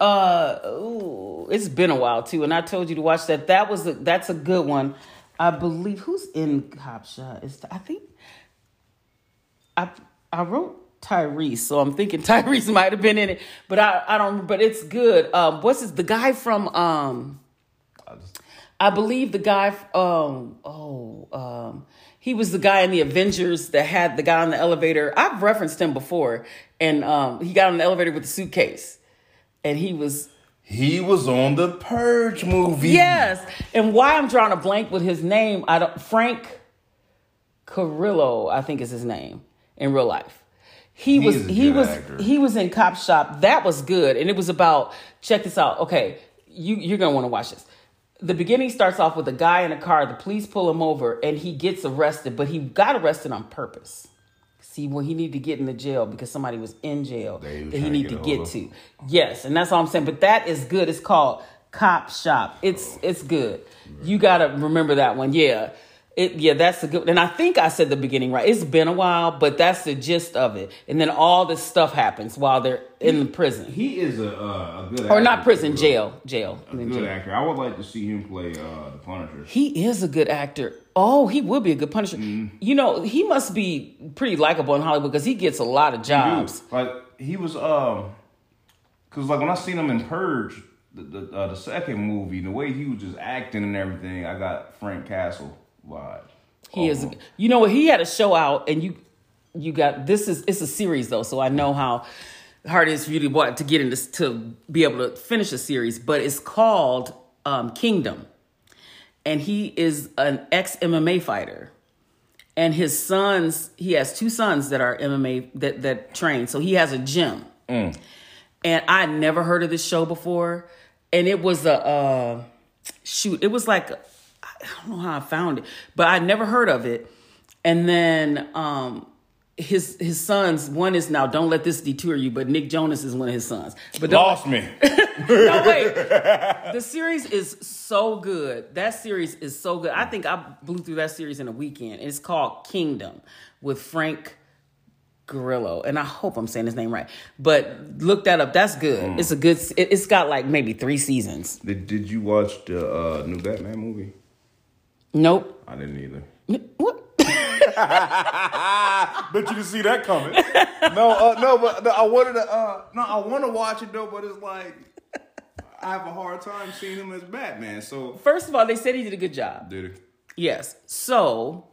It's been a while too, and I told you to watch that. That's a good one, I believe. Who's in Cop Shop? I think I wrote Tyrese, so I'm thinking Tyrese might have been in it, but I don't. But it's good. What's the guy from? I believe the guy. He was the guy in the Avengers that had the guy on the elevator. I've referenced him before. And he got on the elevator with a suitcase. And he was... He was on the Purge movie. Yes. And why I'm drawing a blank with his name, I don't... Frank Carrillo, I think is his name in real life. He was in Cop Shop. That was good. And it was about... Check this out. Okay, you're going to want to watch this. The beginning starts off with a guy in a car. The police pull him over and he gets arrested, but he got arrested on purpose. See, well, he needed to get in the jail because somebody was in jail that he needed to get to. Yes, and that's all I'm saying. But that is good. It's called Cop Shop. It's good. You got to remember that one. Yeah. That's a good one. And I think I said the beginning right. It's been a while, but that's the gist of it. And then all this stuff happens while they're in the prison. He is a good actor. Or not prison, jail. A good actor. I would like to see him play the Punisher. He is a good actor. Oh, he would be a good Punisher. Mm-hmm. You know, he must be pretty likable in Hollywood because he gets a lot of jobs. He was, because when I seen him in Purge, the second movie, the way he was just acting and everything, I got Frank Castle. Why? He is, you know, he had a show out, and you got this is it's a series though, so I know how hard it is for you to get in this to be able to finish a series. But it's called Kingdom, and he is an ex MMA fighter, and his sons he has two sons that are MMA that train, so he has a gym. Mm. And I never heard of this show before, and it was a it was like. I don't know how I found it, but I never heard of it. And then his sons, one is now, don't let this detour you, but Nick Jonas is one of his sons. But lost me. No, wait. The series is so good. That series is so good. I think I blew through that series in a weekend. It's called Kingdom with Frank Grillo. And I hope I'm saying his name right. But look that up. That's good. Mm. It's a good, it's got like maybe 3 seasons. Did you watch the new Batman movie? Nope. I didn't either. What? Bet you didn't see that coming. No, but I wanted to. I want to watch it though, but it's like I have a hard time seeing him as Batman. So first of all, they said he did a good job. Did he? Yes. So,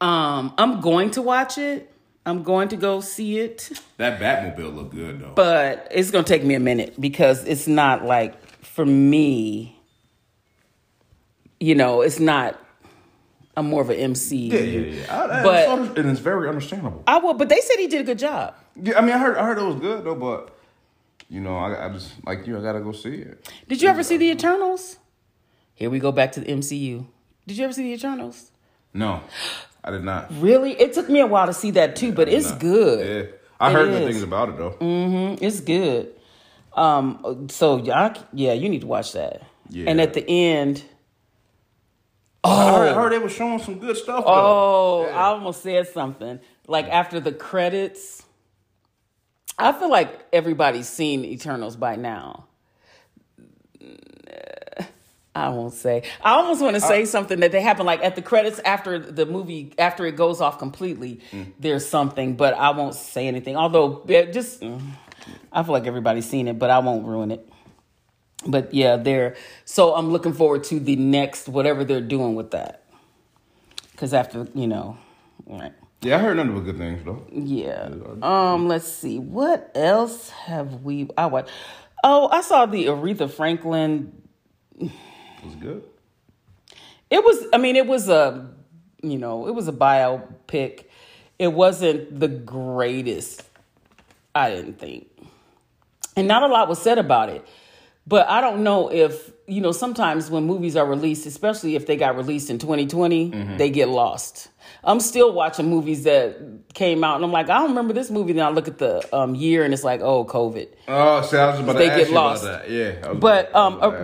I'm going to watch it. I'm going to go see it. That Batmobile looked good though, but it's gonna take me a minute because it's not like for me. You know, it's not. I'm more of an MC. Yeah. And it's very understandable. I will, but they said he did a good job. Yeah, I mean, I heard it was good though, but you know, I just like you. I gotta go see it. Did you ever see the Eternals? Here we go back to the MCU. Did you ever see the Eternals? No, I did not. Really? It took me a while to see that too, but it's good. Yeah, I heard good things about it though. Mm-hmm. It's good. So yeah, you need to watch that. Yeah. And at the end. Oh, I heard they were showing some good stuff. Though. Oh, yeah. I almost said something. Like after the credits, I feel like everybody's seen Eternals by now. I won't say. I almost want to say something that they happen like at the credits after the movie, after it goes off completely, there's something, but I won't say anything. Although, I feel like everybody's seen it, but I won't ruin it. But yeah, so I'm looking forward to the next, whatever they're doing with that. Because after, you know, right. Yeah, I heard none of the good things, though. Yeah. Let's see. What else have we, I saw the Aretha Franklin. It was good. It was a biopic. It wasn't the greatest, I didn't think. And not a lot was said about it. But I don't know if, you know, sometimes when movies are released, especially if they got released in 2020, they get lost. I'm still watching movies that came out and I'm like, I don't remember this movie. Then I look at the year and it's like, oh, COVID. Oh, see, I was about to ask you about that. Yeah.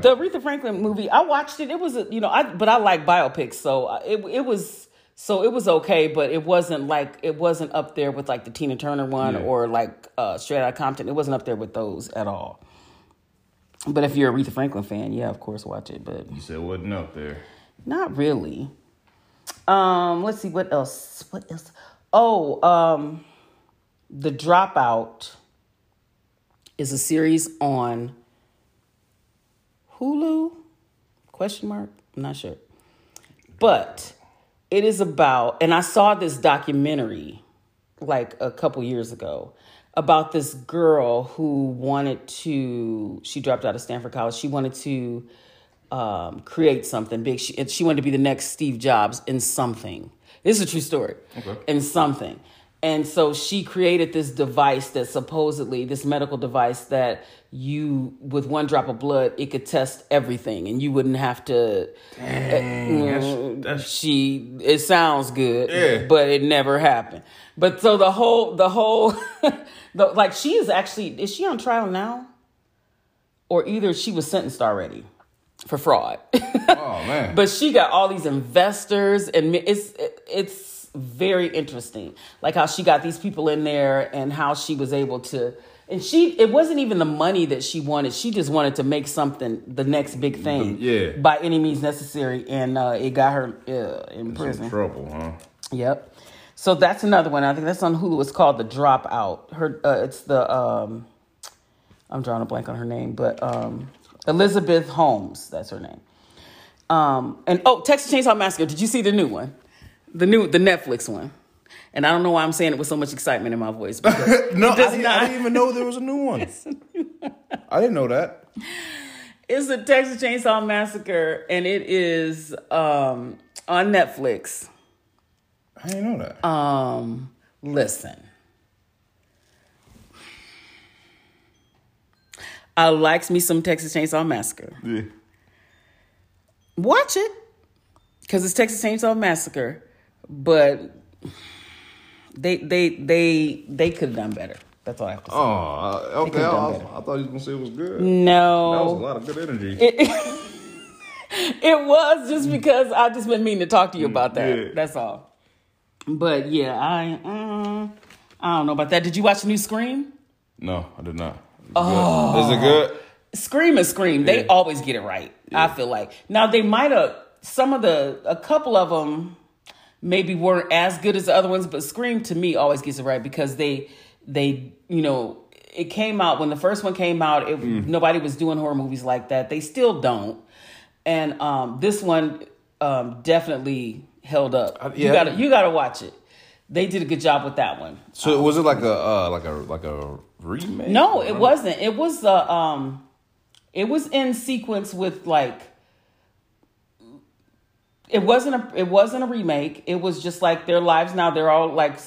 The Aretha Franklin movie, I watched it. It was, but I like biopics. So it was okay, but it wasn't up there with like the Tina Turner one or like Straight Outta Compton. It wasn't up there with those at all. But if you're a Aretha Franklin fan, yeah, of course, watch it. But you said it wasn't up there. Not really. Let's see. What else? Oh, The Dropout is a series on Hulu? Question mark? I'm not sure. But It is about, and I saw this documentary like a couple years ago about this girl who she dropped out of Stanford College. She wanted to create something big. She wanted to be the next Steve Jobs in something. This is a true story. Okay. In something. And so she created this device that supposedly, this medical device that you, with one drop of blood, it could test everything and you wouldn't have to. Dang, it sounds good, yeah, but it never happened. But so the whole, she is she on trial now? Or either she was sentenced already for fraud. Oh man. But she got all these investors and it's very interesting, like how she got these people in there and how she was able to, and it wasn't even the money that she wanted. She just wanted to make something, the next big thing, yeah, by any means necessary. And it got her in prison. Some trouble, huh? Yep. So that's another one. I think that's on Hulu. It's called The Dropout. Her, it's the, I'm drawing a blank on her name, but Elizabeth Holmes, that's her name. Texas Chainsaw Massacre. Did you see the new one? The Netflix one. And I don't know why I'm saying it with so much excitement in my voice. No, I didn't even know there was a new one. I didn't know that. It's the Texas Chainsaw Massacre, and it is on Netflix. I didn't know that. Listen. I likes me some Texas Chainsaw Massacre. Yeah. Watch it. Because it's Texas Chainsaw Massacre. But they could have done better. That's all I have to say. Oh, okay. I thought you were going to say it was good. No. That was a lot of good energy. It was just because I just been meaning to talk to you about that. Yeah. That's all. But yeah, I don't know about that. Did you watch the new Scream? No, I did not. Oh. Is it good? Scream is Scream. Yeah. They always get it right, yeah. I feel like. Now, they might have, a couple of them, maybe weren't as good as the other ones, but Scream to me always gets it right because they you know, it came out when the first one came out, nobody was doing horror movies like that. They still don't. And this one definitely held up. Yeah. You gotta watch it. They did a good job with that one. So was it like a remake? No, it wasn't. It was in sequence with like. It wasn't a remake. It was just like their lives now. They're all like,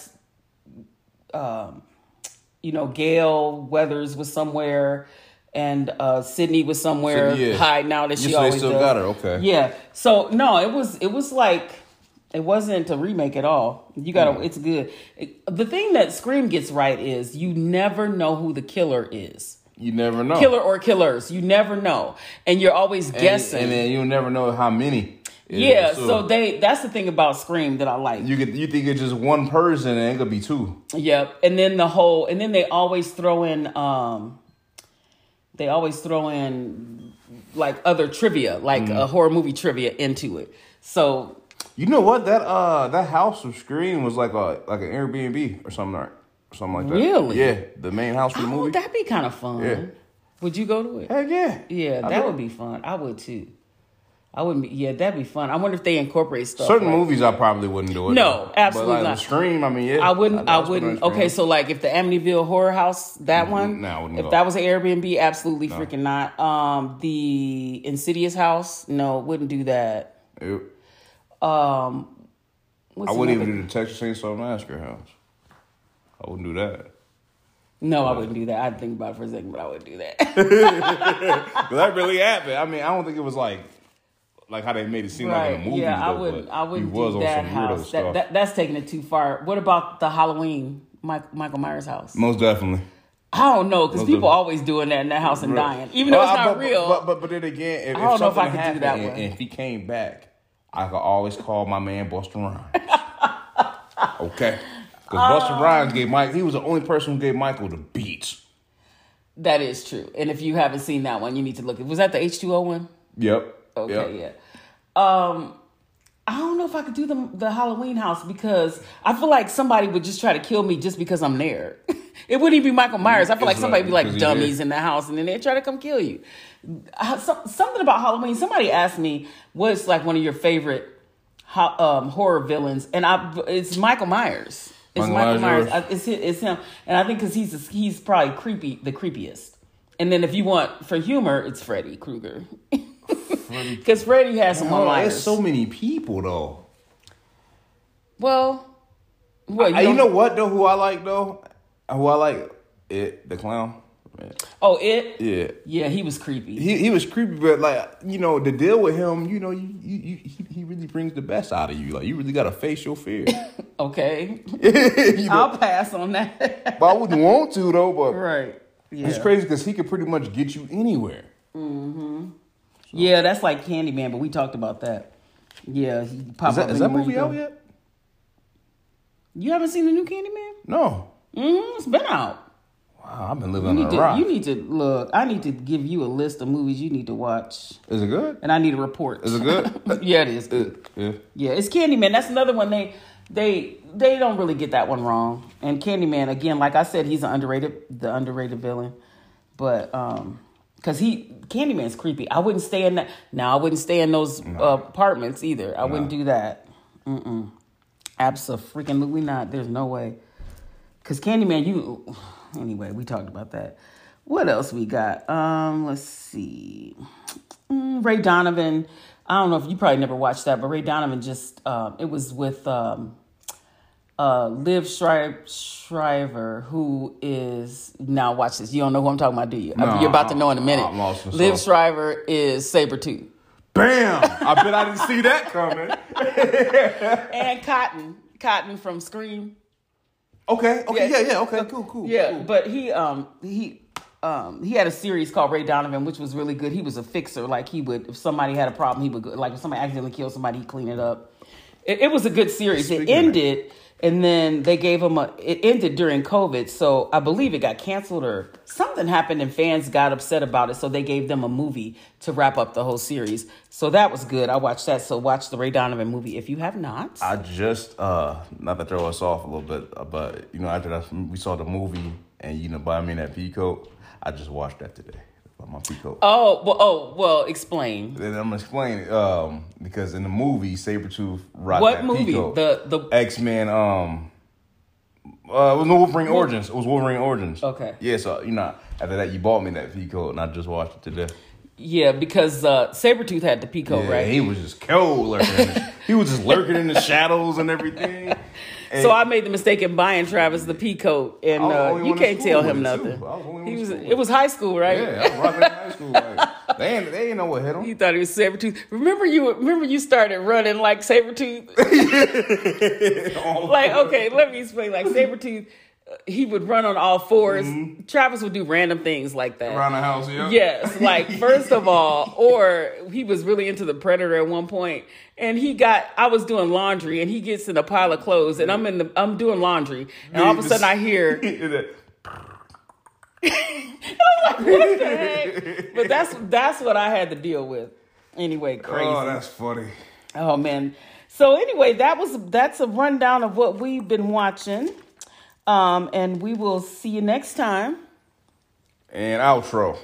Gail Weathers was somewhere, and Sydney was somewhere. Sydney, yeah. High now that she always still does. Got her. Okay. Yeah. So no, it was like it wasn't a remake at all. You gotta. It's good. The thing that Scream gets right is you never know who the killer is. You never know. Killer or killers. You never know, and you're always guessing. And then you'll never know how many. Yeah, so that's the thing about Scream that I like. You think it's just one person and it could be two. Yep. And then they always throw in like other trivia, like a horror movie trivia into it. So you know what? That house of Scream was like an Airbnb or something like that. Really? Yeah. The main house for the movie. That'd be kind of fun. Yeah. Would you go to it? Heck yeah. Yeah, that would be fun. I would too. I wouldn't be, yeah, that'd be fun. I wonder if they incorporate stuff. Certain movies I probably wouldn't do it. No, absolutely not. Scream, I mean, yeah. I wouldn't. Okay, so like if the Amityville Horror House, that one? No, I wouldn't. If that was an Airbnb, absolutely freaking not. The Insidious House, no, wouldn't do that. Yep. I wouldn't even do the Texas Chainsaw Massacre House. I wouldn't do that. No, I wouldn't do that. I'd think about it for a second, but I wouldn't do that. But that really happened. I mean, I don't think it was like how they made it seem right. Like in the movies. Yeah, I wouldn't do that house. That's taking it too far. What about the Halloween, Michael Myers house? Most definitely. I don't know, because people always doing that in that house and dying. Even though it's not real. But then again, I don't know if I could do that one. And if he came back, I could always call my man Busta Rhymes. Okay? Because Busta Rhymes gave Michael, he was the only person who gave Michael the beats. That is true. And if you haven't seen that one, you need to look. Was that the H2O one? Yep. Okay, yep. Yeah. I don't know if I could do the Halloween house because I feel like somebody would just try to kill me just because I'm there. It wouldn't even be Michael Myers. I feel like somebody would be like dummies in the house and then they'd try to come kill you. Something about Halloween. Somebody asked me, what's like one of your favorite horror villains, and it's Michael Myers. It's Michael Myers. It's him, and I think because he's probably the creepiest. And then if you want for humor, it's Freddy Krueger, because Freddy has some one-liners. There's so many people though. Who I like, the clown. Oh, it? Yeah, he was creepy. He was creepy, but the deal with him, he really brings the best out of you. Like, you really gotta face your fear. Okay, I'll pass on that. But I wouldn't want to though. But right, yeah. It's crazy because he could pretty much get you anywhere. Mm-hmm. So. Yeah, that's like Candyman, but we talked about that. Yeah, he popped up. Is that movie out yet? You haven't seen the new Candyman? No. Mm-hmm. It's been out. I've been living on a rock. You need to look. I need to give you a list of movies you need to watch. Is it good? And I need a report. Is it good? Yeah, it is. Yeah, it's Candyman. That's another one. They don't really get that one wrong. And Candyman, again, like I said, he's the underrated villain. But because Candyman's creepy. I wouldn't stay in that. Now I wouldn't stay in those apartments either. I wouldn't do that. Mm-mm. Absolutely not. There's no way. Because Candyman, Anyway, we talked about that. What else we got? Let's see. Ray Donovan. I don't know if you probably never watched that, but Ray Donovan just... it was with Liv Shriver, who is... Now, watch this. You don't know who I'm talking about, do you? No, you're about to know in a minute. Liv Shriver is Sabretooth. Bam! I bet I didn't see that coming. And Cotton from Scream. Okay, yeah, okay, cool. Yeah, cool. But he had a series called Ray Donovan, which was really good. He was a fixer. Like, he would, if somebody had a problem, he would go, like, if somebody accidentally killed somebody, he'd clean it up. It was a good series. Speaking it ended, and then they gave him it ended during COVID, so I believe it got canceled or something happened, and fans got upset about it, so they gave them a movie to wrap up the whole series. So that was good. I watched that, so watch the Ray Donovan movie if you have not. I just, not to throw us off a little bit, but, after that, we saw the movie, and, buy me that peacoat, I just watched that today. My peacoat. Oh, well, explain. Then I'm going to explain it, because in the movie, Sabretooth rocked that peacoat. What movie? The X-Men, it was Wolverine Origins. Okay. Yeah, so, after that, you bought me that peacoat, and I just watched it today. Yeah, because Sabretooth had the peacoat, right? He was just cold lurking. He was just lurking in the shadows and everything. And so I made the mistake in buying Travis the peacoat, and you can't tell him nothing. It was high school, right? Yeah, I was rocking in high school. Like, they ain't know what hit him. You thought he was Sabretooth. Remember you started running like Sabretooth? Like, okay, let me explain. Like, Sabretooth, he would run on all fours. Mm-hmm. Travis would do random things like that. Around the house, yeah. Yes, like, first of all, or he was really into the Predator at one point, and I was doing laundry, and he gets in a pile of clothes, and I'm doing laundry, and all of a sudden I hear... I'm like, what the heck? But that's what I had to deal with. Anyway, crazy. Oh, that's funny. Oh, man. So anyway, that's a rundown of what we've been watching. And we will see you next time. And outro.